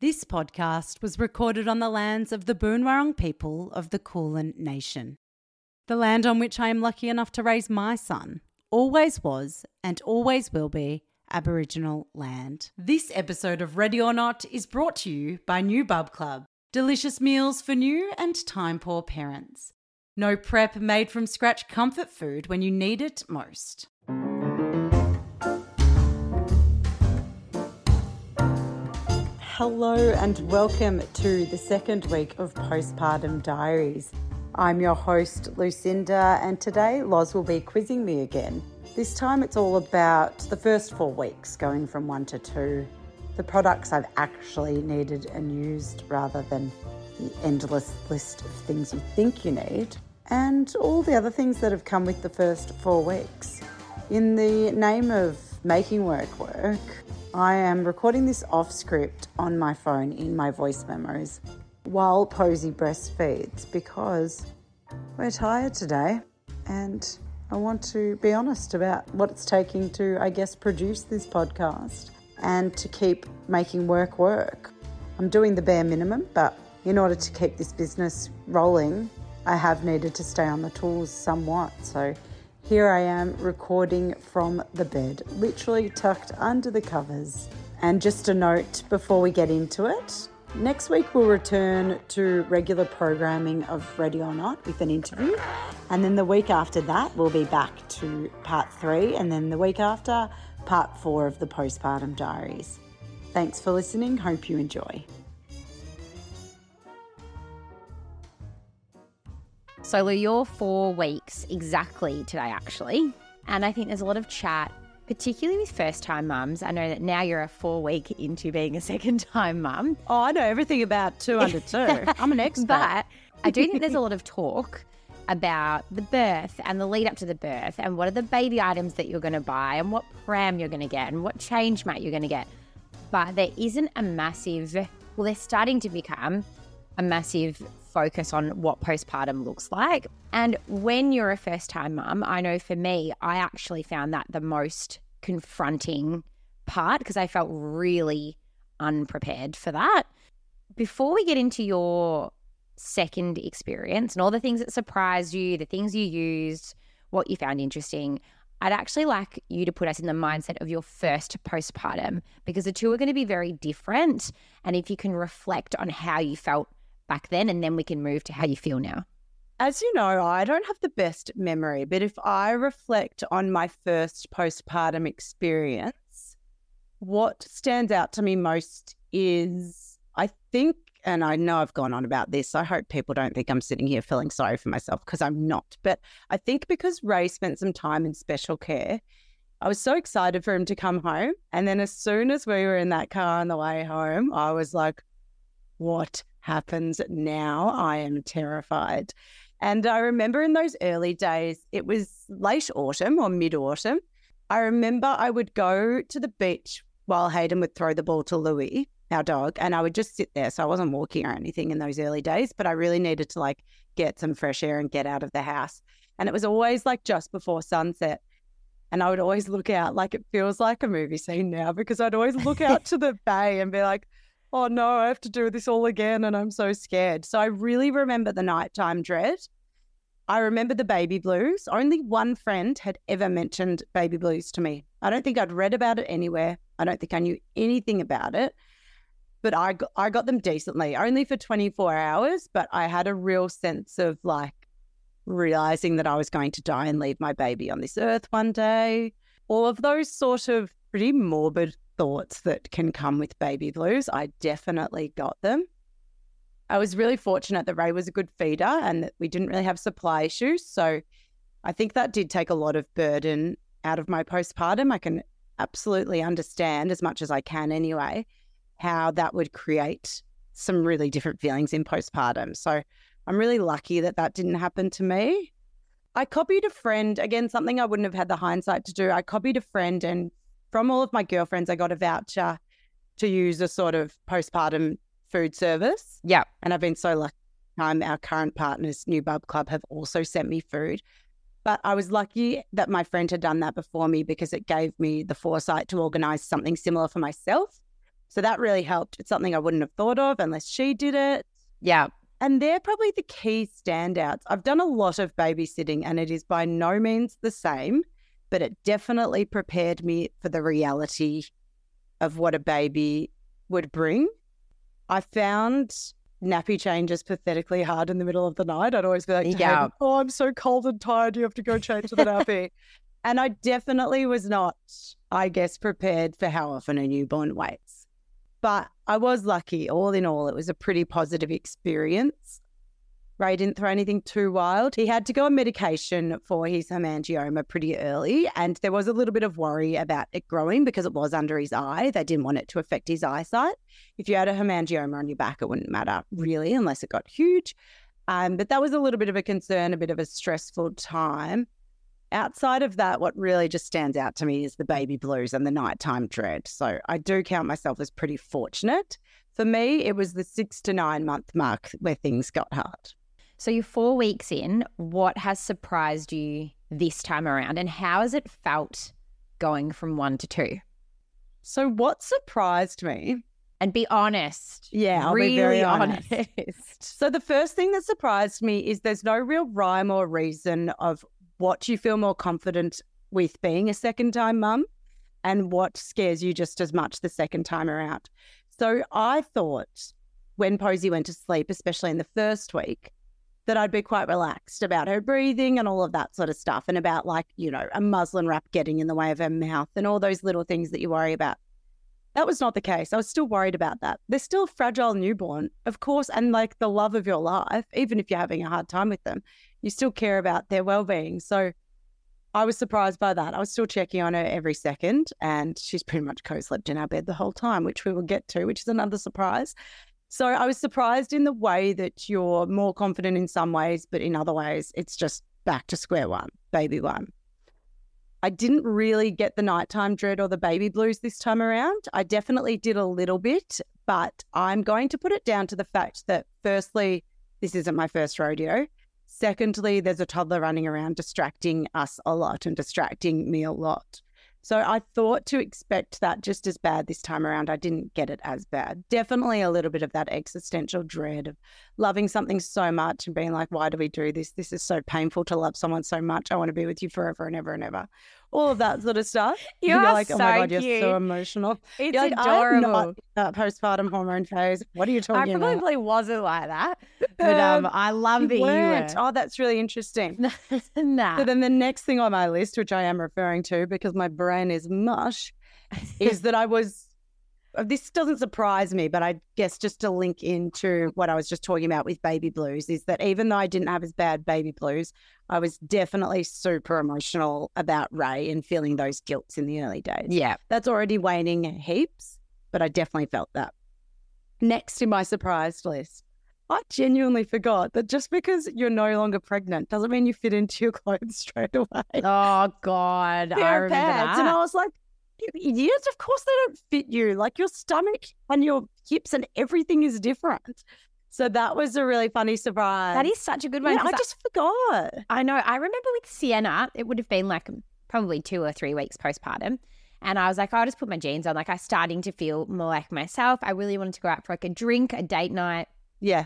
This podcast was recorded on the lands of the Boonwurrung people of the Kulin Nation. The land on which I am lucky enough to raise my son always was and always will be Aboriginal land. This episode of Ready or Not is brought to you by New Bub Club. Delicious meals for new and time-poor parents. No prep, made from scratch comfort food when you need it most. Hello and welcome to the second week of Postpartum Diaries. I'm your host, Lucinda, and today Loz will be quizzing me again. This time it's all about the first 4 weeks, going from 1 to 2, the products I've actually needed and used rather than the endless list of things you think you need, and all the other things that have come with the first 4 weeks. In the name of making work work, I am recording this off script on my phone in my voice memos while Posey breastfeeds because we're tired today and I want to be honest about what it's taking to, I guess, produce this podcast and to keep making work work. I'm doing the bare minimum, but in order to keep this business rolling, I have needed to stay on the tools somewhat. So here I am recording from the bed, literally tucked under the covers. And just a note before we get into it, next week we'll return to regular programming of Ready or Not with an interview. And then the week after that, we'll be back to part 3. And then the week after, part 4 of the Postpartum Diaries. Thanks for listening. Hope you enjoy. So Lou, you're 4 weeks exactly today, actually. And I think there's a lot of chat, particularly with first-time mums. I know that now you're a 4 week into being a second-time mum. Oh, I know everything about 2 under 2. I'm an expert. But I do think there's a lot of talk about the birth and the lead-up to the birth and what are the baby items that you're going to buy and what pram you're going to get and what change mat you're going to get. But there isn't a massive... Well, there's starting to become a massive... focus on what postpartum looks like. And when you're a first-time mum, I know for me, I actually found that the most confronting part because I felt really unprepared for that. Before we get into your second experience and all the things that surprised you, the things you used, what you found interesting, I'd actually like you to put us in the mindset of your first postpartum because the two are going to be very different. And if you can reflect on how you felt back then, and then we can move to how you feel now. As you know, I don't have the best memory, but if I reflect on my first postpartum experience, what stands out to me most is, I think, and I know I've gone on about this, I hope people don't think I'm sitting here feeling sorry for myself because I'm not, but I think because Ray spent some time in special care, I was so excited for him to come home. And then as soon as we were in that car on the way home, I was like, what happens now? I am terrified. And I remember in those early days, it was late autumn or mid-autumn. I remember I would go to the beach while Hayden would throw the ball to Louie, our dog, and I would just sit there. So I wasn't walking or anything in those early days, but I really needed to like get some fresh air and get out of the house. And it was always like just before sunset. And I would always look out, like it feels like a movie scene now, because I'd always look out to the bay and be like, oh no, I have to do this all again and I'm so scared. So I really remember the nighttime dread. I remember the baby blues. Only one friend had ever mentioned baby blues to me. I don't think I'd read about it anywhere. I don't think I knew anything about it, but I got them decently, only for 24 hours, but I had a real sense of like realizing that I was going to die and leave my baby on this earth one day. All of those sort of pretty morbid thoughts that can come with baby blues, I definitely got them. I was really fortunate that Ray was a good feeder and that we didn't really have supply issues. So I think that did take a lot of burden out of my postpartum. I can absolutely understand, as much as I can anyway, how that would create some really different feelings in postpartum. So I'm really lucky that that didn't happen to me. I copied a friend, again, something I wouldn't have had the hindsight to do. I copied a friend and from all of my girlfriends, I got a voucher to use a sort of postpartum food service. Yeah. And I've been so lucky. Our current partners, New Bub Club, have also sent me food. But I was lucky that my friend had done that before me because it gave me the foresight to organise something similar for myself. So that really helped. It's something I wouldn't have thought of unless she did it. Yeah. And they're probably the key standouts. I've done a lot of babysitting and it is by no means the same, but it definitely prepared me for the reality of what a baby would bring. I found nappy changes pathetically hard in the middle of the night. I'd always be like, yeah, oh, I'm so cold and tired. You have to go change the nappy. And I definitely was not, I guess, prepared for how often a newborn waits. But I was lucky. All in all, it was a pretty positive experience. Ray didn't throw anything too wild. He had to go on medication for his hemangioma pretty early, and there was a little bit of worry about it growing because it was under his eye. They didn't want it to affect his eyesight. If you had a hemangioma on your back, it wouldn't matter really unless it got huge. But that was a little bit of a concern, a bit of a stressful time. Outside of that, what really just stands out to me is the baby blues and the nighttime dread. So I do count myself as pretty fortunate. For me, it was the 6 to 9 month mark where things got hard. So you're 4 weeks in. What has surprised you this time around, and how has it felt going from 1 to 2? So what surprised me? And be honest. Yeah, I'll be very honest. So the first thing that surprised me is there's no real rhyme or reason of what you feel more confident with being a second-time mum and what scares you just as much the second time around. So I thought when Posey went to sleep, especially in the first week, that I'd be quite relaxed about her breathing and all of that sort of stuff and about, like, you know, a muslin wrap getting in the way of her mouth and all those little things that you worry about. That was not the case. I was still worried about that. They're still a fragile newborn, of course, and like the love of your life, even if you're having a hard time with them, you still care about their well-being. So I was surprised by that. I was still checking on her every second, and she's pretty much co-slept in our bed the whole time, which we will get to, which is another surprise. So I was surprised in the way that you're more confident in some ways, but in other ways, it's just back to square one, baby one. I didn't really get the nighttime dread or the baby blues this time around. I definitely did a little bit, but I'm going to put it down to the fact that, firstly, this isn't my first rodeo. Secondly, there's a toddler running around distracting us a lot and distracting me a lot. So I thought to expect that just as bad this time around. I didn't get it as bad. Definitely a little bit of that existential dread of loving something so much and being like, why do we do this? This is so painful to love someone so much. I want to be with you forever and ever and ever. All of that sort of stuff. You're like, so oh my God, cute. You're so emotional. It's like, adorable. I'm not that postpartum hormone phase. What are you talking about? I probably wasn't like that. But I love that you weren't. Oh, that's really interesting. Nah. So then the next thing on my list, which I am referring to because my brain is mush, is that I was, this doesn't surprise me, but I guess just to link into what I was just talking about with baby blues is that even though I didn't have as bad baby blues, I was definitely super emotional about Ray and feeling those guilts in the early days. Yeah. That's already waning heaps, but I definitely felt that. Next in my surprise list, I genuinely forgot that just because you're no longer pregnant doesn't mean you fit into your clothes straight away. Oh, God. I remember that. And I was like, idiots, of course they don't fit you. Like your stomach and your hips and everything is different. So that was a really funny surprise. That is such a good one. Yeah, I just forgot. I know. I remember with Sienna, it would have been like probably 2 or 3 weeks postpartum. And I was like, I'll just put my jeans on. Like I starting to feel more like myself. I really wanted to go out for like a drink, a date night. Yeah.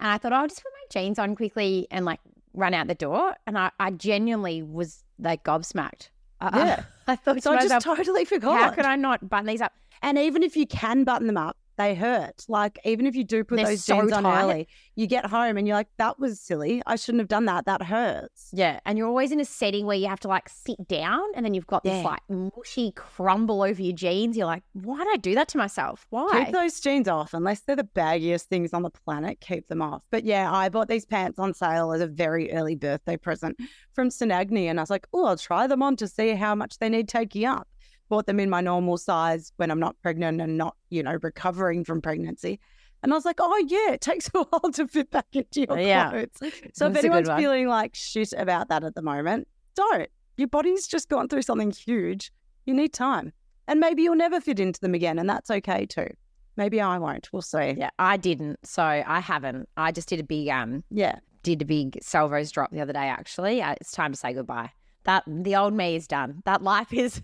And I thought, I'll just put my jeans on quickly and like run out the door. And I genuinely was like gobsmacked. Yeah. I thought so. I just totally forgot. How could I not button these up? And even if you can button them up, they hurt. Like even if you do put those jeans on early, you get home and you're like, that was silly. I shouldn't have done that. That hurts. Yeah. And you're always in a setting where you have to like sit down and then you've got this like mushy crumble over your jeans. You're like, why did I do that to myself? Why? Keep those jeans off unless they're the baggiest things on the planet. Keep them off. But yeah, I bought these pants on sale as a very early birthday present from St. Agni and I was like, oh, I'll try them on to see how much they need taking up. Bought them in my normal size when I'm not pregnant and not, you know, recovering from pregnancy. And I was like, oh, yeah, it takes a while to fit back into your clothes. So if anyone's feeling like shit about that at the moment, don't. Your body's just gone through something huge. You need time. And maybe you'll never fit into them again, and that's okay too. Maybe I won't. We'll see. Yeah, I didn't, so I haven't. I just did a big Salvos drop the other day, actually. It's time to say goodbye. The old me is done. That life is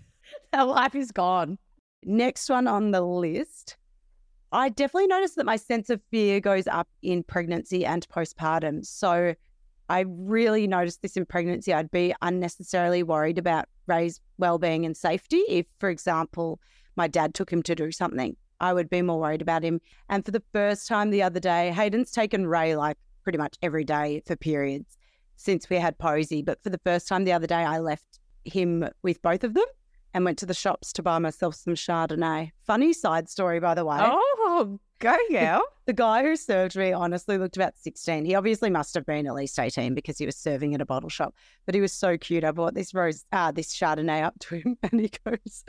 gone. Next one on the list I definitely noticed that my sense of fear goes up in pregnancy and postpartum. So I really noticed this in pregnancy. I'd be unnecessarily worried about Ray's well-being and safety. If, for example, my dad took him to do something, I would be more worried about him. And for the first time the other day, Hayden's taken Ray like pretty much every day for periods since we had Posey. But for the first time the other day, I left him with both of them and went to the shops to buy myself some Chardonnay. Funny side story, by the way. Oh, go girl. The guy who served me honestly looked about 16. He obviously must have been at least 18 because he was serving at a bottle shop. But he was so cute. I bought this Chardonnay up to him and he goes,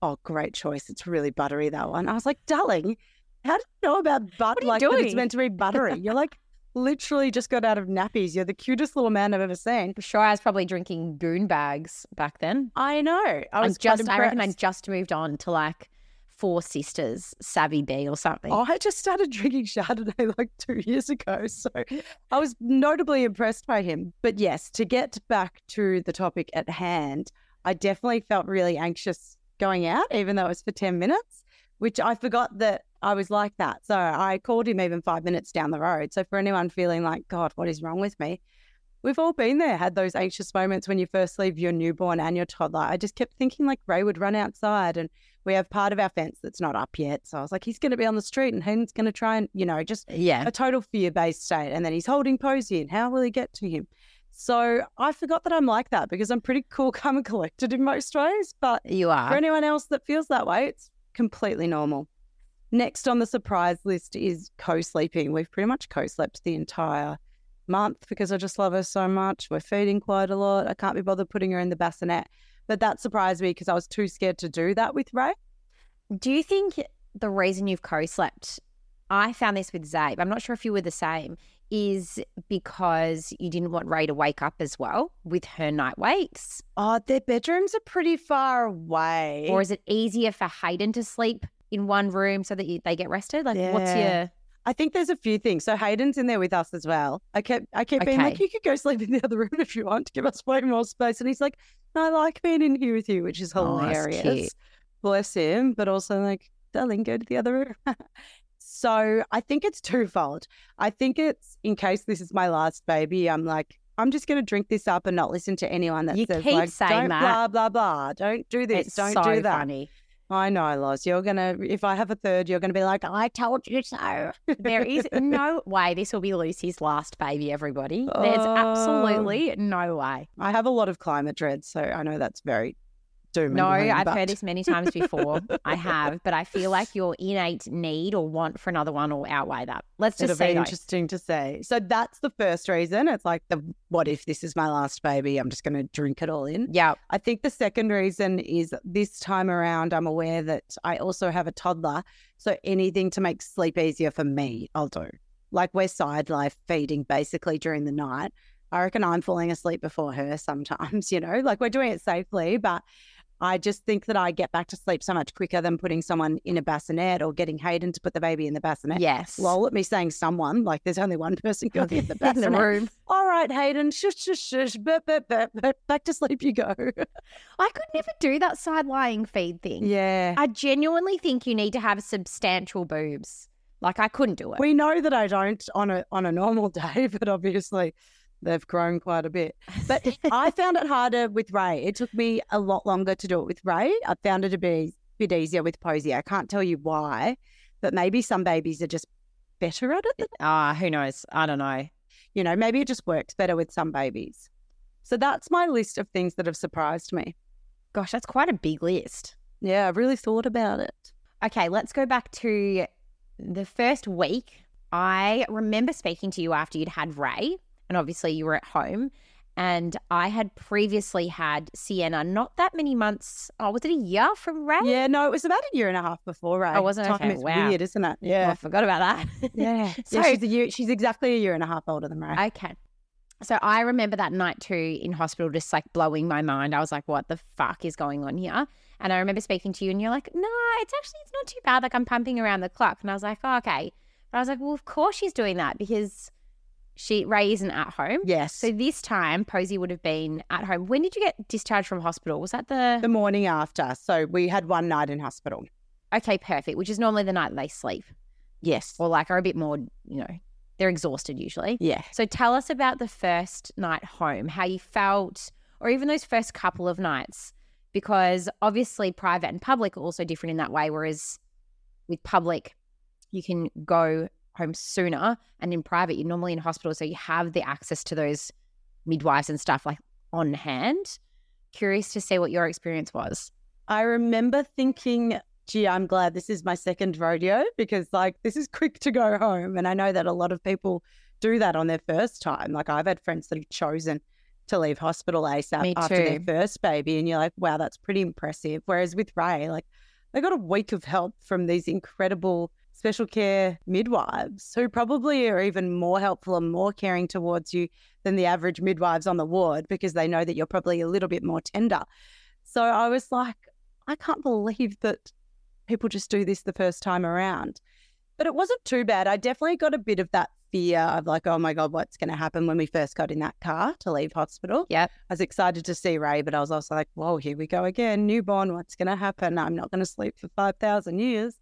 "Oh, great choice. It's really buttery, that one." I was like, "Darling, how do you know about butter? Like that it's meant to be buttery? You're like literally just got out of nappies. You're the cutest little man I've ever seen." I'm sure I was probably drinking goon bags back then. I know. I reckon I just moved on to like Four Sisters, Savvy B or something. Oh, I just started drinking Chardonnay like 2 years ago. So I was notably impressed by him. But yes, to get back to the topic at hand, I definitely felt really anxious going out, even though it was for 10 minutes, which I forgot that I was like that. So I called him even 5 minutes down the road. So for anyone feeling like, "God, what is wrong with me?" we've all been there, had those anxious moments when you first leave your newborn and your toddler. I just kept thinking like Ray would run outside, and we have part of our fence that's not up yet. So I was like, he's going to be on the street and Hayden's going to try and, a total fear-based state. And then he's holding Posey and how will he get to him? So I forgot that I'm like that because I'm pretty cool, calm and collected in most ways. But you are. For anyone else that feels that way, it's completely normal. Next on the surprise list is co-sleeping. We've pretty much co-slept the entire month because I just love her so much. We're feeding quite a lot. I can't be bothered putting her in the bassinet. But that surprised me because I was too scared to do that with Ray. Do you think the reason you've co-slept, I found this with Zabe, I'm not sure if you were the same, is because you didn't want Ray to wake up as well with her night wakes? Oh, their bedrooms are pretty far away. Or is it easier for Hayden to sleep in one room so that they get rested? Like, yeah. I think there's a few things. So Hayden's in there with us as well. I kept being like, "You could go sleep in the other room if you want to give us way more space." And he's like, "No, I like being in here with you," which is hilarious. Oh, bless him. But also like, "Darling, go to the other room." So I think it's twofold. I think it's in case this is my last baby, I'm like, I'm just going to drink this up and not listen to anyone that says like, "Don't blah, blah, blah. Don't do this. Don't do that." Funny. I know, Loz. You're going to, if I have a third, you're going to be like, "I told you so." There is no way this will be Lucy's last baby, everybody. There's absolutely no way. I have a lot of climate dread, so I know that's very doom and gloom. No, I've heard this many times before. I have, but I feel like your innate need or want for another one will outweigh that. Let's just say it'll be interesting to see. So that's the first reason. It's like what if this is my last baby? I'm just going to drink it all in. Yeah. I think the second reason is this time around, I'm aware that I also have a toddler. So anything to make sleep easier for me, I'll do. Like we're side life feeding basically during the night. I reckon I'm falling asleep before her sometimes, like we're doing it safely, but I just think that I get back to sleep so much quicker than putting someone in a bassinet or getting Hayden to put the baby in the bassinet. Yes. Lol at me saying someone, like there's only one person going to get the bassinet. In the room. "All right, Hayden, shush, shush, shush, burp, burp, burp, burp, back to sleep you go." I could never do that side-lying feed thing. Yeah. I genuinely think you need to have substantial boobs. Like I couldn't do it. We know that I don't on a normal day, but obviously they've grown quite a bit. But I found it harder with Ray. It took me a lot longer to do it with Ray. I found it to be a bit easier with Posey. I can't tell you why, but maybe some babies are just better at it. Who knows? I don't know. Maybe it just works better with some babies. So that's my list of things that have surprised me. Gosh, that's quite a big list. Yeah, I really thought about it. Okay, let's go back to the first week. I remember speaking to you after you'd had Ray. And obviously you were at home, and I had previously had Sienna not that many months. Oh, was it a year from Ray? Yeah, no, it was about a year and a half before Ray. Oh, wasn't it? Okay. Wow. Weird, isn't it? Yeah. Oh, I forgot about that. Yeah. So she's exactly a year and a half older than Ray. Okay. So I remember that night too in hospital just like blowing my mind. I was like, what the fuck is going on here? And I remember speaking to you and you're like, "No, it's not too bad. Like I'm pumping around the clock." And I was like, "Oh, okay." But I was like, well, of course she's doing that because Ray isn't at home. Yes. So this time, Posey would have been at home. When did you get discharged from hospital? Was that the morning after. So we had one night in hospital. Okay, perfect, which is normally the night they sleep. Yes. Or like are a bit more, you know, they're exhausted usually. Yeah. So tell us about the first night home, how you felt, or even those first couple of nights, because obviously private and public are also different in that way, whereas with public you can go home sooner and in private you're normally in hospital, so you have the access to those midwives and stuff like on hand. Curious to see what your experience was. I remember thinking, gee, I'm glad this is my second rodeo because like this is quick to go home. And I know that a lot of people do that on their first time. Like I've had friends that have chosen to leave hospital ASAP after their first baby and you're like, wow, that's pretty impressive. Whereas with Ray, like they got a week of help from these incredible special care midwives who probably are even more helpful and more caring towards you than the average midwives on the ward because they know that you're probably a little bit more tender. So I was like, I can't believe that people just do this the first time around. But it wasn't too bad. I definitely got a bit of that fear of like, oh my God, what's going to happen when we first got in that car to leave hospital. Yeah. I was excited to see Ray, but I was also like, whoa, here we go again, newborn, what's going to happen? I'm not going to sleep for 5,000 years.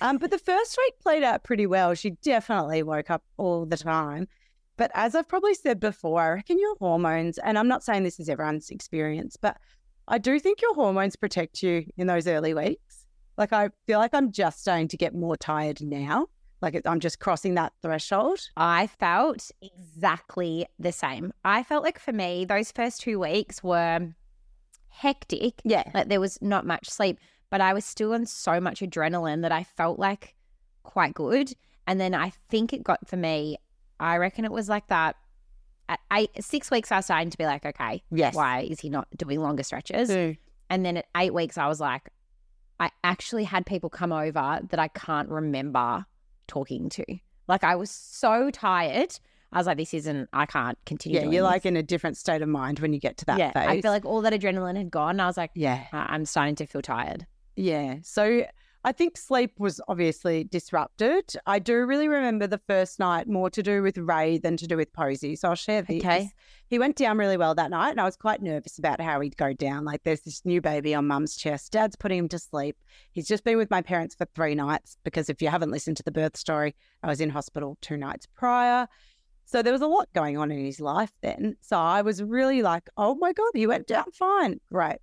But the first week played out pretty well. She definitely woke up all the time. But as I've probably said before, I reckon your hormones, and I'm not saying this is everyone's experience, but I do think your hormones protect you in those early weeks. Like I feel like I'm just starting to get more tired now. Like I'm just crossing that threshold. I felt exactly the same. I felt like for me, those first 2 weeks were hectic. Yeah. Like there was not much sleep. But I was still on so much adrenaline that I felt like quite good. And then I think it got for me, I reckon it was like that. At 6 weeks, I was starting to be like, okay, yes, why is he not doing longer stretches? Mm. And then at 8 weeks, I was like, I actually had people come over that I can't remember talking to. Like I was so tired. I was like, I can't continue doing this. Yeah, you're like in a different state of mind when you get to that phase. I feel like all that adrenaline had gone. I was like, I'm starting to feel tired. Yeah. So I think sleep was obviously disrupted. I do really remember the first night more to do with Ray than to do with Posey. So I'll share this. Okay. He went down really well that night and I was quite nervous about how he'd go down. Like there's this new baby on mum's chest. Dad's putting him to sleep. He's just been with my parents for 3 nights because if you haven't listened to the birth story, I was in hospital 2 nights prior. So there was a lot going on in his life then. So I was really like, oh my God, he went down fine. Great.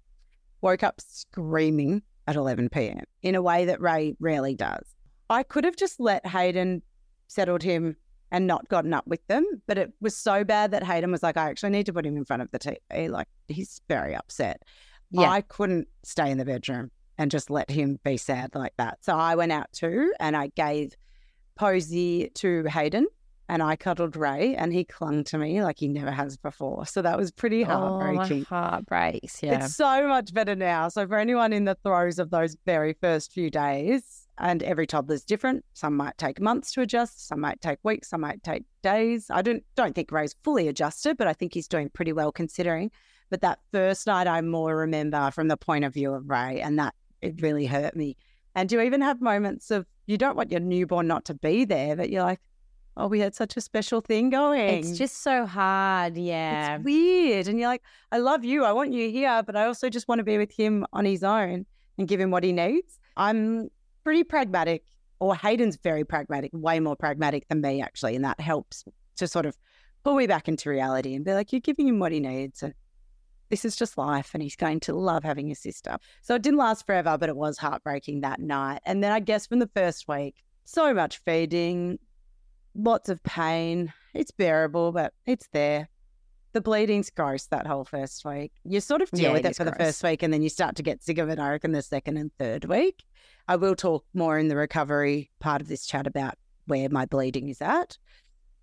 Woke up screaming at 11 p.m. in a way that Ray rarely does. I could have just let Hayden settled him and not gotten up with them, but it was so bad that Hayden was like, I actually need to put him in front of the TV. Like he's very upset. Yeah. I couldn't stay in the bedroom and just let him be sad like that. So I went out too and I gave Posey to Hayden and I cuddled Ray and he clung to me like he never has before. So that was pretty heartbreaking. Oh, my heart breaks, yeah. It's so much better now. So for anyone in the throes of those very first few days, and every toddler's different, some might take months to adjust, some might take weeks, some might take days. I don't think Ray's fully adjusted, but I think he's doing pretty well considering. But that first night I more remember from the point of view of Ray and that it really hurt me. And you even have moments of you don't want your newborn not to be there, but you're like, oh, we had such a special thing going. It's just so hard, yeah. It's weird. And you're like, I love you. I want you here, but I also just want to be with him on his own and give him what he needs. I'm pretty pragmatic, or Hayden's very pragmatic, way more pragmatic than me actually, and that helps to sort of pull me back into reality and be like, you're giving him what he needs and this is just life and he's going to love having a sister. So it didn't last forever, but it was heartbreaking that night. And then I guess from the first week, so much feeding, lots of pain. It's bearable, but it's there. The bleeding's gross that whole first week. You sort of deal with it for the first week and then you start to get sick of it, I reckon, the second and third week. I will talk more in the recovery part of this chat about where my bleeding is at.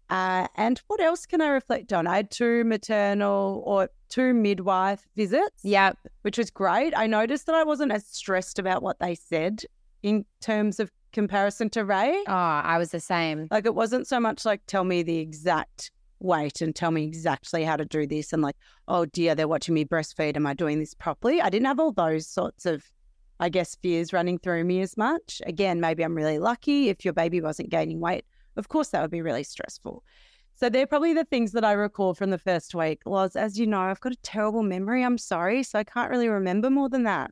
And what else can I reflect on? I had 2 midwife visits, which was great. I noticed that I wasn't as stressed about what they said in terms of comparison to Ray. Oh, I was the same. Like it wasn't so much like tell me the exact weight and tell me exactly how to do this and like, oh dear, they're watching me breastfeed. Am I doing this properly? I didn't have all those sorts of, I guess, fears running through me as much. Again, maybe I'm really lucky if your baby wasn't gaining weight. Of course, that would be really stressful. So they're probably the things that I recall from the first week. Loz, as you know, I've got a terrible memory. I'm sorry. So I can't really remember more than that.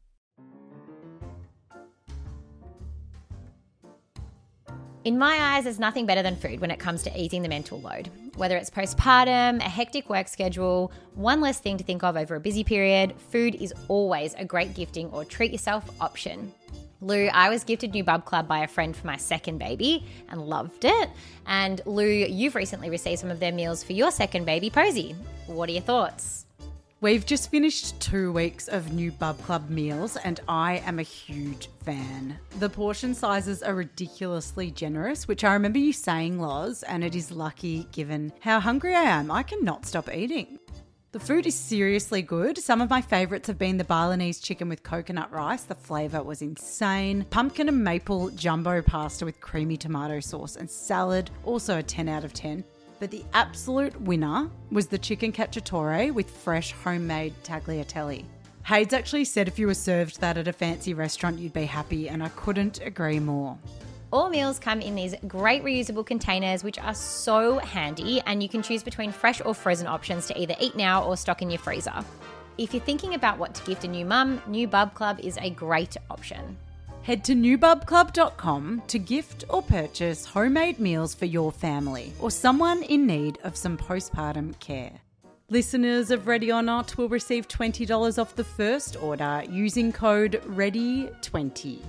In my eyes, there's nothing better than food when it comes to easing the mental load. Whether it's postpartum, a hectic work schedule, one less thing to think of over a busy period, food is always a great gifting or treat yourself option. Lou, I was gifted New Bub Club by a friend for my second baby and loved it. And Lou, you've recently received some of their meals for your second baby, Posey. What are your thoughts? We've just finished 2 weeks of New Bub Club meals and I am a huge fan. The portion sizes are ridiculously generous, which I remember you saying, Loz, and it is lucky given how hungry I am. I cannot stop eating. The food is seriously good. Some of my favourites have been the Balinese chicken with coconut rice. The flavour was insane. Pumpkin and maple jumbo pasta with creamy tomato sauce and salad, also a 10 out of 10. But the absolute winner was the chicken cacciatore with fresh homemade tagliatelle. Hayden's actually said if you were served that at a fancy restaurant, you'd be happy, and I couldn't agree more. All meals come in these great reusable containers, which are so handy, and you can choose between fresh or frozen options to either eat now or stock in your freezer. If you're thinking about what to gift a new mum, New Bub Club is a great option. Head to newbubclub.com to gift or purchase homemade meals for your family or someone in need of some postpartum care. Listeners of Ready or Not will receive $20 off the first order using code READY20.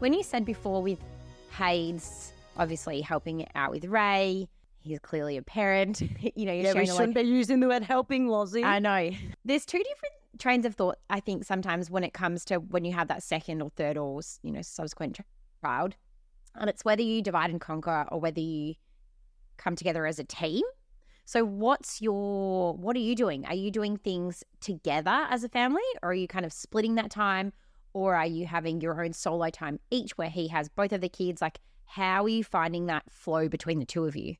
When you said before with Hayden's obviously helping out with Ray, he's clearly a parent. You're showing we shouldn't be using the word helping, Lozzie. I know. There's two different trains of thought, I think, sometimes when it comes to when you have that second or third or, subsequent child. And it's whether you divide and conquer or whether you come together as a team. So what are you doing? Are you doing things together as a family, or are you kind of splitting that time? Or are you having your own solo time each where he has both of the kids? Like, how are you finding that flow between the two of you?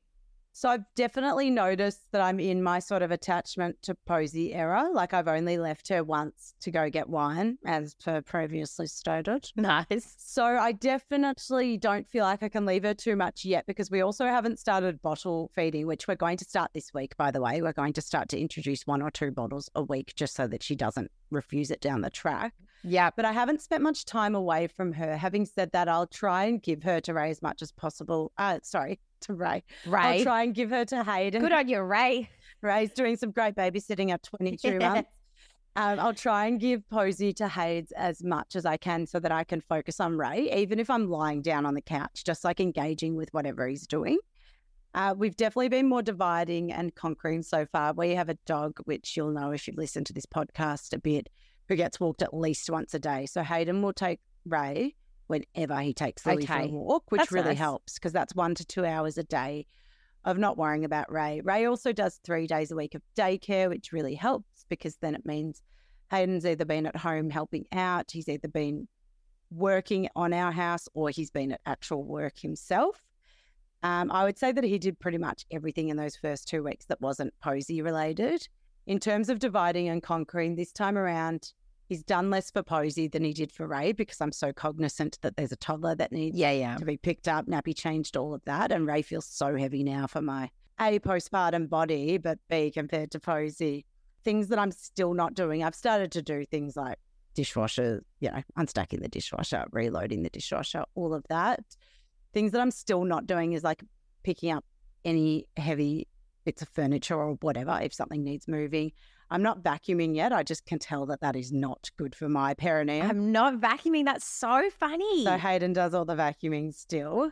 So I've definitely noticed that I'm in my sort of attachment to Posey era. Like, I've only left her once to go get wine, as per previously stated. Nice. So I definitely don't feel like I can leave her too much yet, because we also haven't started bottle feeding, which we're going to start this week, by the way. We're going to start to introduce 1 or 2 bottles a week just so that she doesn't refuse it down the track. Yeah, but I haven't spent much time away from her. Having said that, I'll try and give her to Ray as much as possible. To Ray. I'll try and give her to Hayden. Good on you, Ray. Ray's doing some great babysitting at 22 months. I'll try and give Posey to Hayden as much as I can so that I can focus on Ray, even if I'm lying down on the couch, just like engaging with whatever he's doing. We've definitely been more dividing and conquering so far. We have a dog, which you'll know if you listen to this podcast a bit, who gets walked at least once a day. So Hayden will take Ray whenever he takes Louie for a walk, which that's really nice. Helps because that's 1 to 2 hours a day of not worrying about Ray. Ray also does 3 days a week of daycare, which really helps because then it means Hayden's either been at home helping out, he's either been working on our house, or he's been at actual work himself. I would say that he did pretty much everything in those first 2 weeks that wasn't Posey related. In terms of dividing and conquering, this time around, he's done less for Posey than he did for Ray because I'm so cognizant that there's a toddler that needs to be picked up, nappy changed, all of that. And Ray feels so heavy now for my A, postpartum body, but B, compared to Posey. Things that I'm still not doing. I've started to do things like dishwasher, unstacking the dishwasher, reloading the dishwasher, all of that. Things that I'm still not doing is like picking up any heavy bits of furniture or whatever if something needs moving. I'm not vacuuming yet. I just can tell that is not good for my perineum. I'm not vacuuming. That's so funny. So Hayden does all the vacuuming still.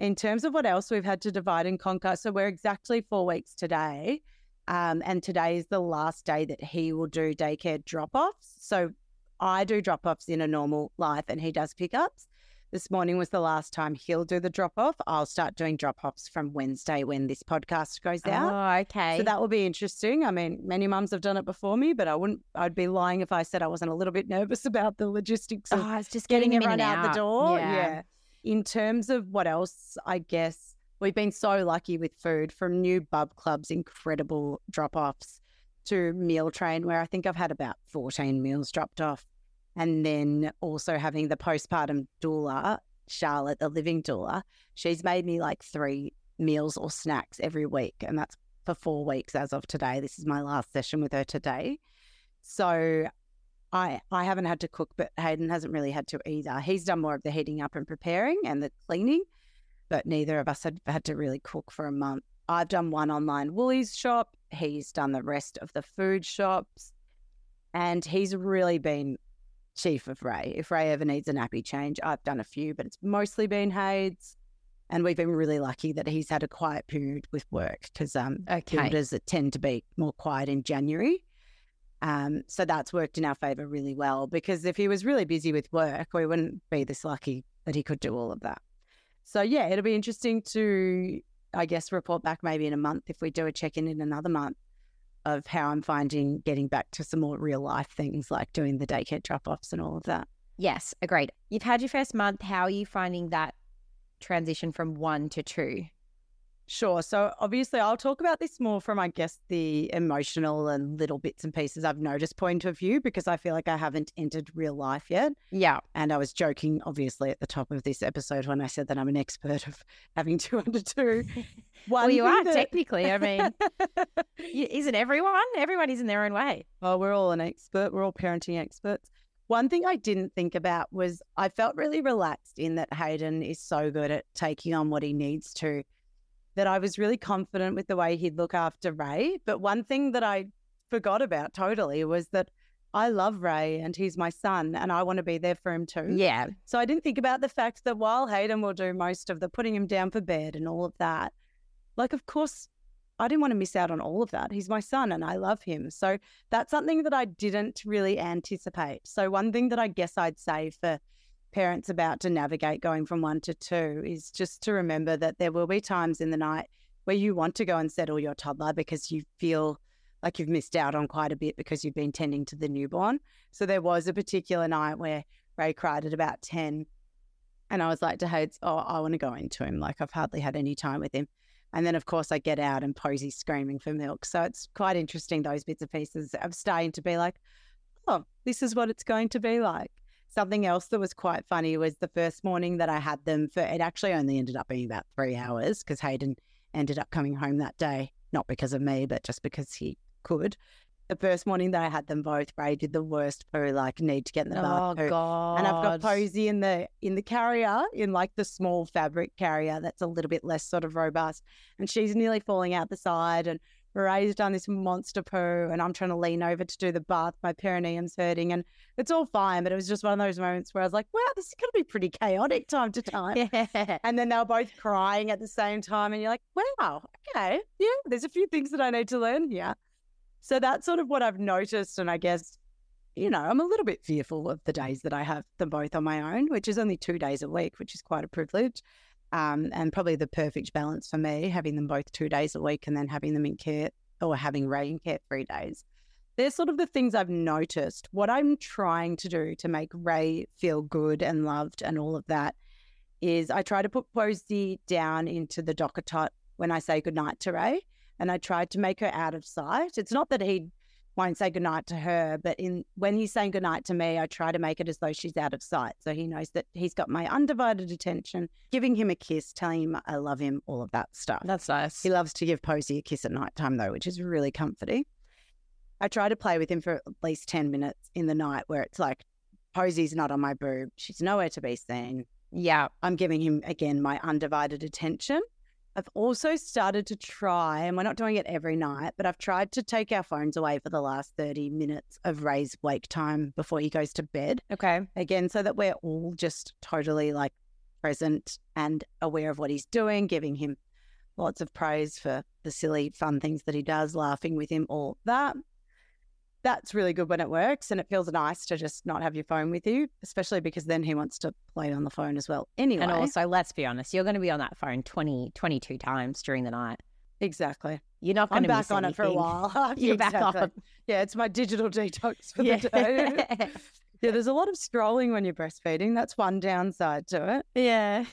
In terms of what else we've had to divide and conquer, so we're exactly 4 weeks today, and today is the last day that he will do daycare drop-offs. So I do drop-offs in a normal life and he does pick-ups. This morning was the last time he'll do the drop-off. I'll start doing drop-offs from Wednesday when this podcast goes out. Oh, okay. So that will be interesting. I mean, many mums have done it before me, but I'd be lying if I said I wasn't a little bit nervous about the logistics of it's just getting everyone out the door. Yeah. In terms of what else, I guess, we've been so lucky with food, from New Bub Club's incredible drop-offs to Meal Train, where I think I've had about 14 meals dropped off. And then also having the postpartum doula, Charlotte, the living doula, she's made me like 3 meals or snacks every week. And that's for 4 weeks as of today. This is my last session with her today. So I haven't had to cook, but Hayden hasn't really had to either. He's done more of the heating up and preparing and the cleaning, but neither of us had to really cook for a month. I've done one online Woolies shop. He's done the rest of the food shops, and he's really been chief of Ray. If Ray ever needs a nappy change, I've done a few, but it's mostly been Hayden's. And we've been really lucky that he's had a quiet period with work because builders tend to be more quiet in January. So that's worked in our favour really well, because if he was really busy with work, we wouldn't be this lucky that he could do all of that. So, yeah, it'll be interesting to, I guess, report back maybe in a month if we do a check-in in another month of how I'm finding getting back to some more real-life things like doing the daycare drop-offs and all of that. Yes, agreed. You've had your first month. How are you finding that transition from 1 to 2? Sure. So obviously I'll talk about this more from, I guess, the emotional and little bits and pieces I've noticed point of view, because I feel like I haven't entered real life yet. Yeah. And I was joking, obviously, at the top of this episode when I said that I'm an expert of having 2 under 2. Well, you are technically. I mean, isn't everyone? Everyone is in their own way. Well, we're all an expert. We're all parenting experts. One thing I didn't think about was I felt really relaxed in that Hayden is so good at taking on what he needs to, that I was really confident with the way he'd look after Ray. But one thing that I forgot about totally was that I love Ray and he's my son and I want to be there for him too. Yeah. So I didn't think about the fact that while Hayden will do most of the putting him down for bed and all of that, like, of course, I didn't want to miss out on all of that. He's my son and I love him. So that's something that I didn't really anticipate. So one thing that I guess I'd say for parents about to navigate going from 1 to 2 is just to remember that there will be times in the night where you want to go and settle your toddler because you feel like you've missed out on quite a bit because you've been tending to the newborn. So there was a particular night where Ray cried at about 10 and I was like to Hayden, oh, I want to go into him. Like, I've hardly had any time with him. And then, of course, I get out and Posey's screaming for milk. So it's quite interesting, those bits and pieces. I'm starting to be like, oh, this is what it's going to be like. Something else that was quite funny was the first morning that I had them for, it actually only ended up being about 3 hours because Hayden ended up coming home that day, not because of me, but just because he could. The first morning that I had them both, Ray did the worst poo, like need to get in the bath. Oh, God. And I've got Posey in the carrier, in like the small fabric carrier that's a little bit less sort of robust. And she's nearly falling out the side and Ray's done this monster poo and I'm trying to lean over to do the bath. My perineum's hurting and it's all fine. But it was just one of those moments where I was like, wow, this is going to be pretty chaotic time to time. Yeah. And then they were both crying at the same time. And you're like, wow, okay. Yeah, there's a few things that I need to learn here. So that's sort of what I've noticed. And I guess, you know, I'm a little bit fearful of the days that I have them both on my own, which is only 2 days a week, which is quite a privilege. And probably the perfect balance for me, having them both 2 days a week and then having them in care or having Ray in care 3 days. They're sort of the things I've noticed. What I'm trying to do to make Ray feel good and loved and all of that is I try to put Posey down into the docker tot when I say goodnight to Ray. And I tried to make her out of sight. It's not that he won't say goodnight to her, but when he's saying goodnight to me, I try to make it as though she's out of sight. So he knows that he's got my undivided attention, giving him a kiss, telling him I love him, all of that stuff. That's nice. He loves to give Posey a kiss at nighttime though, which is really comforting. I try to play with him for at least 10 minutes in the night where it's like, Posey's not on my boob. She's nowhere to be seen. Yeah. I'm giving him, again, my undivided attention. I've also started to try, and we're not doing it every night, but I've tried to take our phones away for the last 30 minutes of Ray's wake time before he goes to bed. Okay. Again, so that we're all just totally like present and aware of what he's doing, giving him lots of praise for the silly, fun things that he does, laughing with him, all that. That's really good when it works, and it feels nice to just not have your phone with you, especially because then he wants to play on the phone as well anyway. And also, let's be honest, you're going to be on that phone 20, 22 times during the night. Exactly. You're not going to miss anything. I'm back on it for a while. You're back on. Yeah, it's my digital detox for the day. Yeah, there's a lot of scrolling when you're breastfeeding. That's one downside to it. Yeah.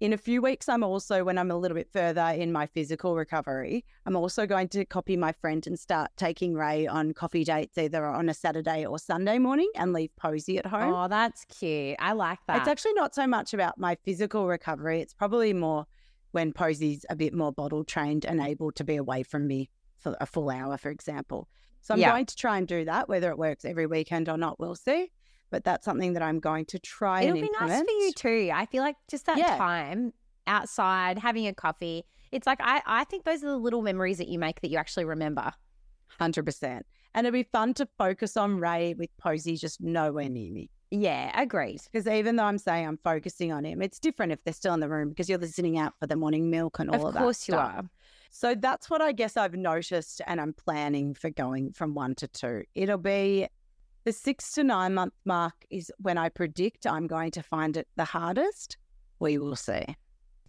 In a few weeks, I'm also, when I'm a little bit further in my physical recovery, I'm also going to copy my friend and start taking Ray on coffee dates either on a Saturday or Sunday morning and leave Posey at home. Oh, that's cute. I like that. It's actually not so much about my physical recovery. It's probably more when Posey's a bit more bottle trained and able to be away from me for a full hour, for example. So I'm going to try and do that. Whether it works every weekend or not, we'll see. But that's something that I'm going to try and implement. It'll be nice for you too. I feel like just that time outside, having a coffee, it's like I think those are the little memories that you make that you actually remember. 100%. And it'd be fun to focus on Ray with Posey just nowhere near me. Yeah, agreed. Because even though I'm saying I'm focusing on him, it's different if they're still in the room because you're listening out for the morning milk and all of that. Of course you are. So that's what I guess I've noticed, and I'm planning for going from 1 to 2. It'll be the 6 to 9 month mark is when I predict I'm going to find it the hardest. We will see.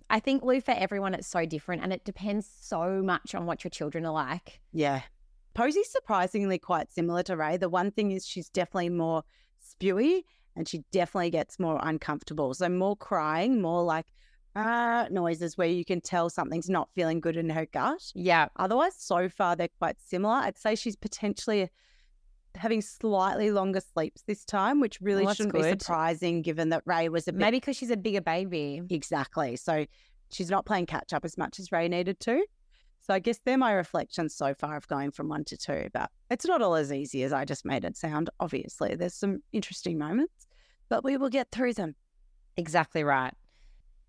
I think, Lou, for everyone it's so different and it depends so much on what your children are like. Yeah. Posey's surprisingly quite similar to Ray. The one thing is she's definitely more spewy and she definitely gets more uncomfortable. So more crying, more like noises where you can tell something's not feeling good in her gut. Yeah. Otherwise, so far they're quite similar. I'd say she's potentially having slightly longer sleeps this time, which really shouldn't be surprising given that Ray was a bit... Maybe because she's a bigger baby. Exactly. So she's not playing catch up as much as Ray needed to. So I guess they're my reflections so far of going from 1 to 2, but it's not all as easy as I just made it sound. Obviously, there's some interesting moments, but we will get through them. Exactly right.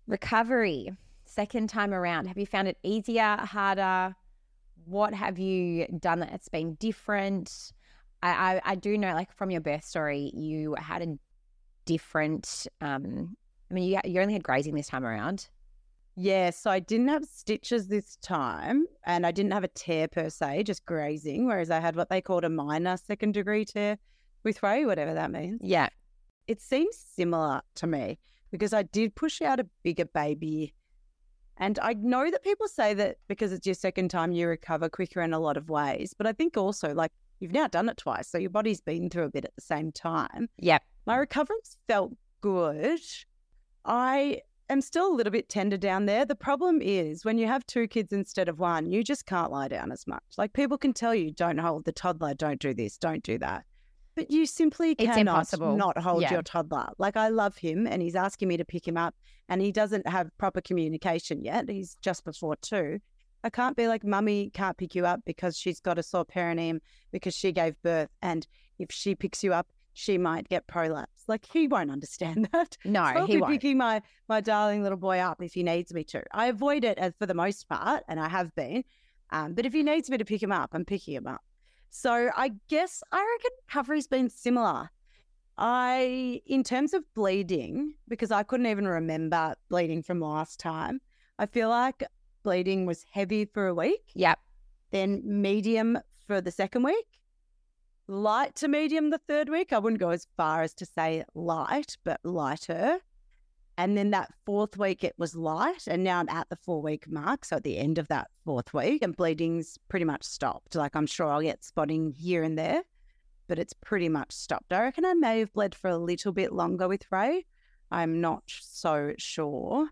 Recovery, second time around. Have you found it easier, harder? What have you done that's been different? I do know, like from your birth story, you had a different, you only had grazing this time around. Yeah, so I didn't have stitches this time and I didn't have a tear per se, just grazing, whereas I had what they called a minor second degree tear with Ray, whatever that means. Yeah. It seems similar to me because I did push out a bigger baby, and I know that people say that because it's your second time you recover quicker in a lot of ways, but I think also like you've now done it twice, so your body's been through a bit at the same time. Yeah. My recovery's felt good. I'm still a little bit tender down there. The problem is when you have 2 kids instead of 1, you just can't lie down as much. Like people can tell you, don't hold the toddler, don't do this, don't do that. But you simply cannot not hold your toddler. Like I love him and he's asking me to pick him up and he doesn't have proper communication yet. He's just before 2. I can't be like, mummy can't pick you up because she's got a sore perineum because she gave birth and if she picks you up, she might get prolapse. Like he won't understand that. No, so he won't. I'll be picking my darling little boy up if he needs me to. I avoid it as for the most part, and I have been. But if he needs me to pick him up, I'm picking him up. So I guess I reckon recovery's been similar. In terms of bleeding, because I couldn't even remember bleeding from last time, I feel like bleeding was heavy for a week. Yep. Then medium for the second week. Light to medium the third week. I wouldn't go as far as to say light, but lighter. And then that 4th week, it was light. And now I'm at the 4-week mark. So at the end of that 4th week, and bleeding's pretty much stopped. Like I'm sure I'll get spotting here and there, but it's pretty much stopped. I reckon I may have bled for a little bit longer with Ray. I'm not so sure.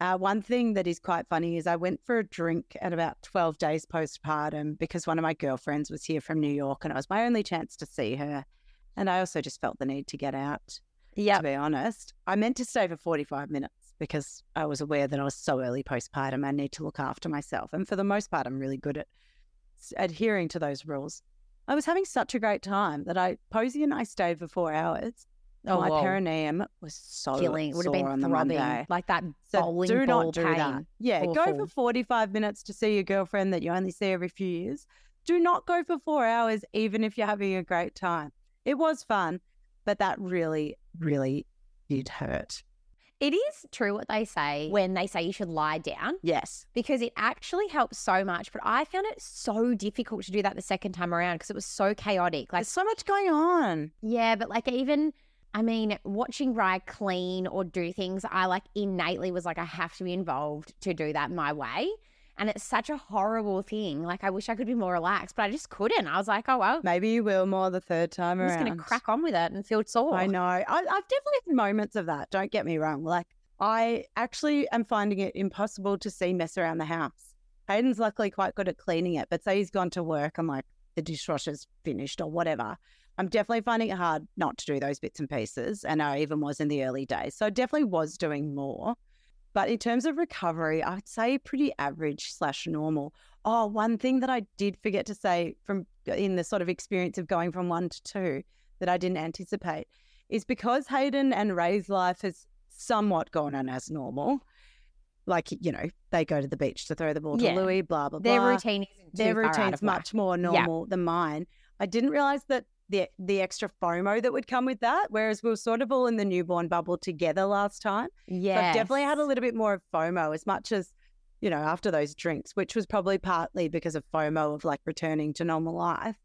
One thing that is quite funny is I went for a drink at about 12 days postpartum because one of my girlfriends was here from New York and it was my only chance to see her. And I also just felt the need to get out, to be honest. I meant to stay for 45 minutes because I was aware that I was so early postpartum. I need to look after myself. And for the most part, I'm really good at adhering to those rules. I was having such a great time that Posey and I stayed for 4 hours. Oh, my perineum was so killing. It would have been on the Monday. Like that bowling so do ball not do pain. That. Yeah, awful. Go for 45 minutes to see your girlfriend that you only see every few years. Do not go for 4 hours, even if you're having a great time. It was fun, but that really, really did hurt. It is true what they say when they say you should lie down. Yes. Because it actually helps so much. But I found it so difficult to do that the second time around because it was so chaotic. Like, there's so much going on. Yeah, but like even... I mean, watching Ray clean or do things, I like innately was like, I have to be involved to do that my way. And it's such a horrible thing. Like, I wish I could be more relaxed, but I just couldn't. I was like, oh, well. Maybe you will more the third time around. I'm just going to crack on with it and feel sore. I know. I've definitely had moments of that. Don't get me wrong. Like, I actually am finding it impossible to see mess around the house. Hayden's luckily quite good at cleaning it, but say he's gone to work and like the dishwasher's finished or whatever. I'm definitely finding it hard not to do those bits and pieces, and I even was in the early days. So I definitely was doing more. But in terms of recovery, I'd say pretty average / normal. Oh, one thing that I did forget to say from in the sort of experience of going from 1 to 2 that I didn't anticipate is because Hayden and Ray's life has somewhat gone on as normal. Like, you know, they go to the beach to throw the ball to Louie, blah, blah, blah. Their routine's much more normal than mine. I didn't realise that the extra FOMO that would come with that, whereas we were sort of all in the newborn bubble together last time. Yeah, so I've definitely had a little bit more of FOMO as much as, you know, after those drinks, which was probably partly because of FOMO of like returning to normal life.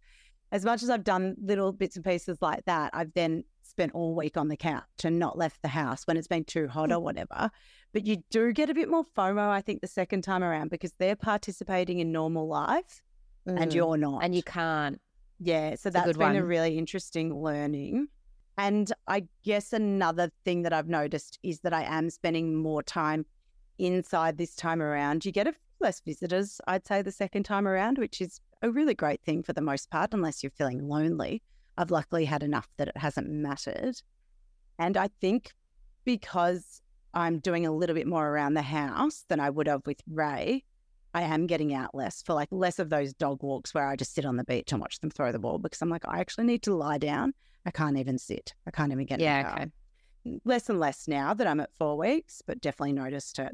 As much as I've done little bits and pieces like that, I've then spent all week on the couch and not left the house when it's been too hot or whatever. But you do get a bit more FOMO, I think, the second time around because they're participating in normal life and you're not. And you can't. Yeah, so that's been a really interesting learning. And I guess another thing that I've noticed is that I am spending more time inside this time around. You get a few less visitors, I'd say, the second time around, which is a really great thing for the most part, unless you're feeling lonely. I've luckily had enough that it hasn't mattered. And I think because I'm doing a little bit more around the house than I would have with Ray, I am getting out less for like less of those dog walks where I just sit on the beach and watch them throw the ball because I'm like, I actually need to lie down. I can't even sit. I can't even get in the car. Okay. Less and less now that I'm at 4 weeks, but definitely noticed it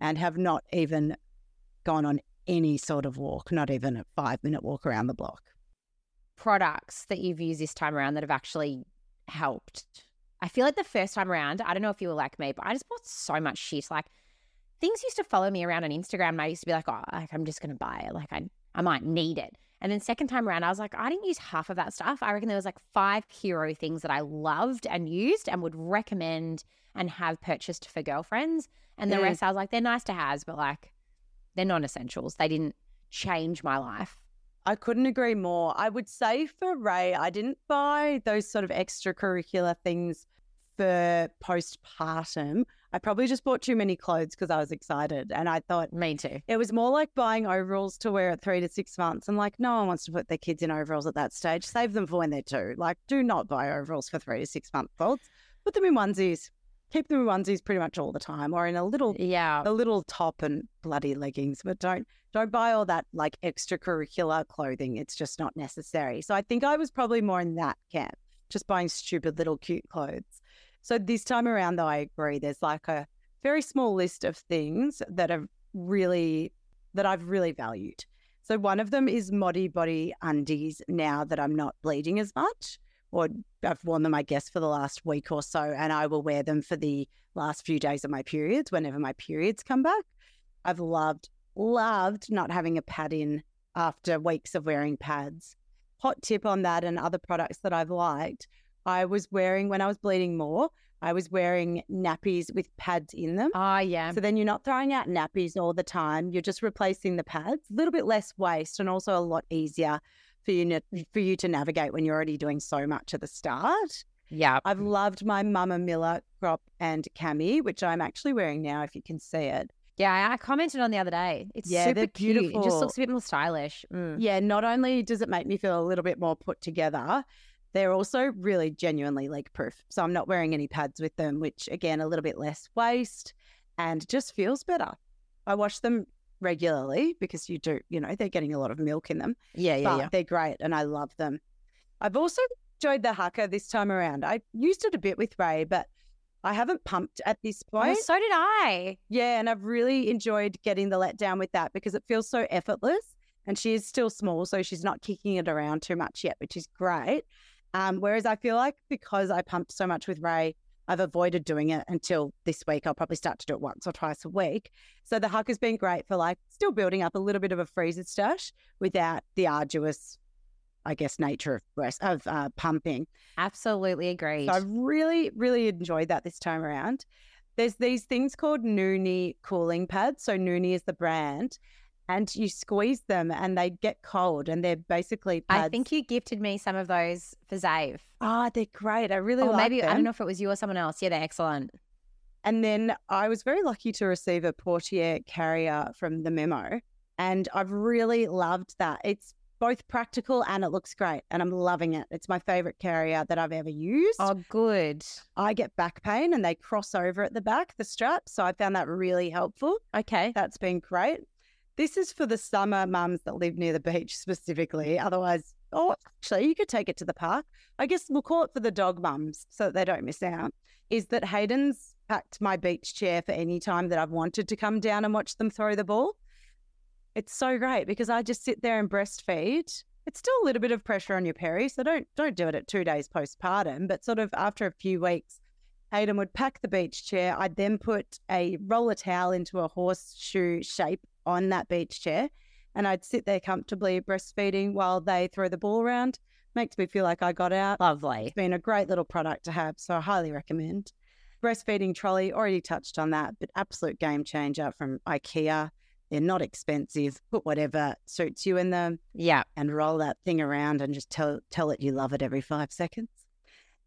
and have not even gone on any sort of walk, not even a 5-minute walk around the block. Products that you've used this time around that have actually helped. I feel like the first time around, I don't know if you were like me, but I just bought so much shit. Like, things used to follow me around on Instagram and I used to be like, oh, like, I'm just going to buy it. Like I might need it. And then second time around, I was like, I didn't use half of that stuff. I reckon there was like 5 hero things that I loved and used and would recommend and have purchased for girlfriends. And the rest I was like, they're nice to have, but like they're non-essentials. They didn't change my life. I couldn't agree more. I would say for Ray, I didn't buy those sort of extracurricular things for postpartum. I probably just bought too many clothes because I was excited and I thought... Me too. It was more like buying overalls to wear at 3 to 6 months and like no one wants to put their kids in overalls at that stage. Save them for when they're 2. Like do not buy overalls for 3 to 6 month olds. Put them in onesies. Keep them in onesies pretty much all the time or in a little top and bloody leggings. But don't buy all that like extracurricular clothing. It's just not necessary. So I think I was probably more in that camp, just buying stupid little cute clothes. So this time around, though, I agree. There's like a very small list of things that I've really valued. So one of them is Modi Body undies now that I'm not bleeding as much, or I've worn them, I guess, for the last week or so, and I will wear them for the last few days of my periods, whenever my periods come back. I've loved not having a pad in after weeks of wearing pads. Hot tip on that and other products that I've liked. I was wearing, when I was bleeding more, I was wearing nappies with pads in them. Oh, yeah. So then you're not throwing out nappies all the time. You're just replacing the pads. A little bit less waste and also a lot easier for you to navigate when you're already doing so much at the start. Yeah. I've loved my Mama Miller crop and cami, which I'm actually wearing now if you can see it. Yeah, I commented on the other day. It's super beautiful. Cute. It just looks a bit more stylish. Mm. Yeah, not only does it make me feel a little bit more put together, they're also really genuinely leak-proof. So I'm not wearing any pads with them, which, again, a little bit less waste and just feels better. I wash them regularly because you do, you know, they're getting a lot of milk in them. Yeah. They're great and I love them. I've also enjoyed the Haakaa this time around. I used it a bit with Ray, but I haven't pumped at this point. Oh, so did I. Yeah, and I've really enjoyed getting the letdown with that because it feels so effortless and she is still small, so she's not kicking it around too much yet, which is great. Whereas I feel like because I pumped so much with Ray, I've avoided doing it until this week. I'll probably start to do it once or twice a week. So the Haakaa's been great for like still building up a little bit of a freezer stash without the arduous, I guess, nature of pumping. Absolutely agreed. So I really, really enjoyed that this time around. There's these things called Nuni cooling pads. So Nuni is the brand. And you squeeze them and they get cold and they're basically pads. I think you gifted me some of those for Zabe. Oh, they're great. I really like them. I don't know if it was you or someone else. Yeah, they're excellent. And then I was very lucky to receive a Portier carrier from The Memo and I've really loved that. It's both practical and it looks great and I'm loving it. It's my favourite carrier that I've ever used. Oh, good. I get back pain and they cross over at the back, the straps, so I found that really helpful. Okay. That's been great. This is for the summer mums that live near the beach specifically. Otherwise, oh, actually, you could take it to the park. I guess we'll call it for the dog mums so that they don't miss out, is that Hayden's packed my beach chair for any time that I've wanted to come down and watch them throw the ball. It's so great because I just sit there and breastfeed. It's still a little bit of pressure on your peri, so don't do it at 2 days postpartum, but sort of after a few weeks, Hayden would pack the beach chair. I'd then put a roller towel into a horseshoe shape on that beach chair and I'd sit there comfortably breastfeeding while they throw the ball around. Makes me feel like I got out. Lovely. It's been a great little product to have, so I highly recommend. Breastfeeding trolley, already touched on that, but absolute game changer from IKEA. They're not expensive. Put whatever suits you in them. Yeah. And roll that thing around and just tell it you love it every 5 seconds.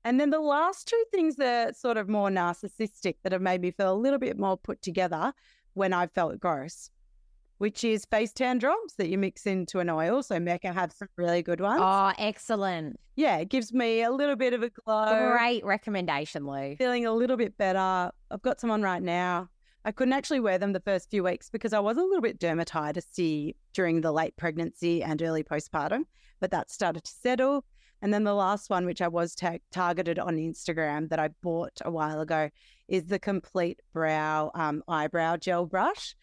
And then the last two things are sort of more narcissistic that have made me feel a little bit more put together when I felt gross, which is face tan drops that you mix into an oil. So Mecca have some really good ones. Oh, excellent. Yeah, it gives me a little bit of a glow. Great recommendation, Lou. Feeling a little bit better. I've got some on right now. I couldn't actually wear them the first few weeks because I was a little bit dermatitis-y during the late pregnancy and early postpartum, but that started to settle. And then the last one, which I was targeted on Instagram that I bought a while ago, is the Complete Brow eyebrow gel brush.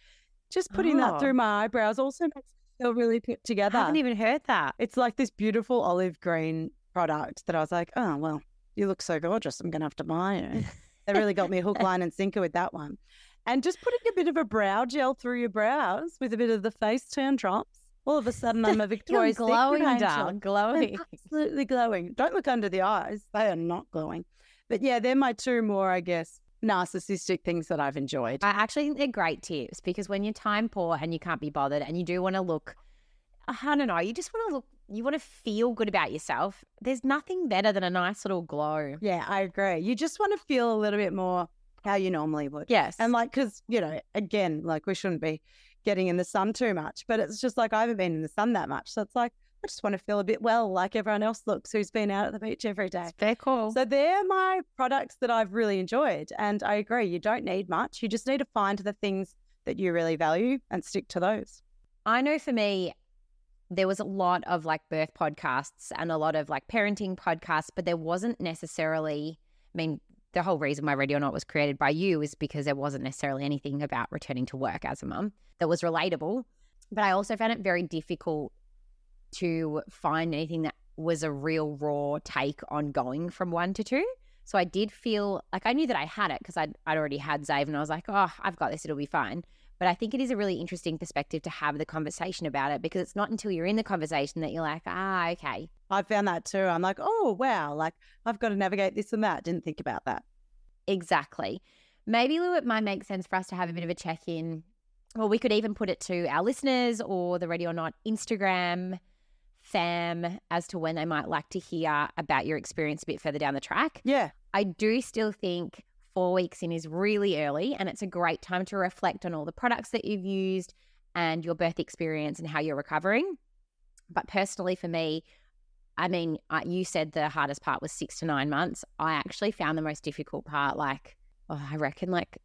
Just putting that through my eyebrows also makes me feel really put together. I haven't even heard that. It's like this beautiful olive green product that I was like, oh, well, you look so gorgeous. I'm going to have to buy it. They really got me hook, line and sinker with that one. And just putting a bit of a brow gel through your brows with a bit of the face tan drops. All of a sudden, I'm a Victoria's Secret angel. Glowing, darling. Glowing. I'm absolutely glowing. Don't look under the eyes. They are not glowing. But yeah, they're my two more, I guess, narcissistic things that I've enjoyed. I actually think they're great tips because when you're time poor and you can't be bothered and you do want to look, I don't know, you just want to look, you want to feel good about yourself. There's nothing better than a nice little glow. Yeah, I agree. You just want to feel a little bit more how you normally would. Yes. And like, because, you know, again, like we shouldn't be getting in the sun too much, but it's just like I haven't been in the sun that much. So it's like, I just want to feel a bit well like everyone else looks who's been out at the beach every day. It's fair call. So they're my products that I've really enjoyed. And I agree, you don't need much. You just need to find the things that you really value and stick to those. I know for me, there was a lot of like birth podcasts and a lot of like parenting podcasts, but there wasn't necessarily, I mean, the whole reason why Ready or Not was created by you is because there wasn't necessarily anything about returning to work as a mum that was relatable. But I also found it very difficult to find anything that was a real raw take on going from one to two. So I did feel like I knew that I had it because I'd already had Zabe and I was like, oh, I've got this, it'll be fine. But I think it is a really interesting perspective to have the conversation about it because it's not until you're in the conversation that you're like, ah, okay. I found that too. I'm like, oh, wow, like I've got to navigate this and that. Didn't think about that. Exactly. Maybe, Lou, it might make sense for us to have a bit of a check-in, or we could even put it to our listeners or the Ready or Not Instagram fam as to when they might like to hear about your experience a bit further down the track. Yeah. I do still think 4 weeks in is really early and it's a great time to reflect on all the products that you've used and your birth experience and how you're recovering. But personally for me, I mean, you said the hardest part was 6 to 9 months. I actually found the most difficult part, like, oh, I reckon like,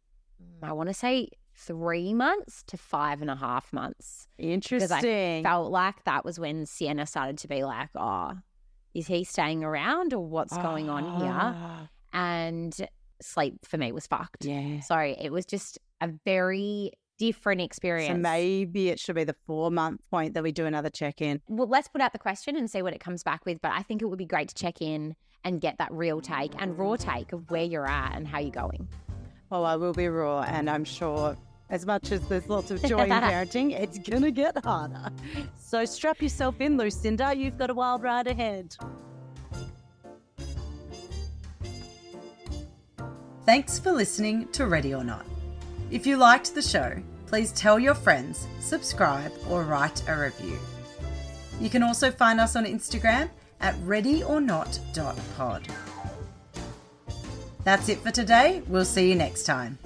I want to say 3 months to 5.5 months. Interesting. Because I felt like that was when Sienna started to be like, oh, is he staying around or what's going on here? And sleep for me was fucked. Yeah. So it was just a very different experience. So maybe it should be the 4-month point that we do another check-in. Well, let's put out the question and see what it comes back with. But I think it would be great to check in and get that real take and raw take of where you're at and how you're going. Well, I will be raw and I'm sure as much as there's lots of joy in parenting, it's going to get harder. So strap yourself in, Lucinda. You've got a wild ride ahead. Thanks for listening to Ready or Not. If you liked the show, please tell your friends, subscribe, or write a review. You can also find us on Instagram at readyornot.pod. That's it for today. We'll see you next time.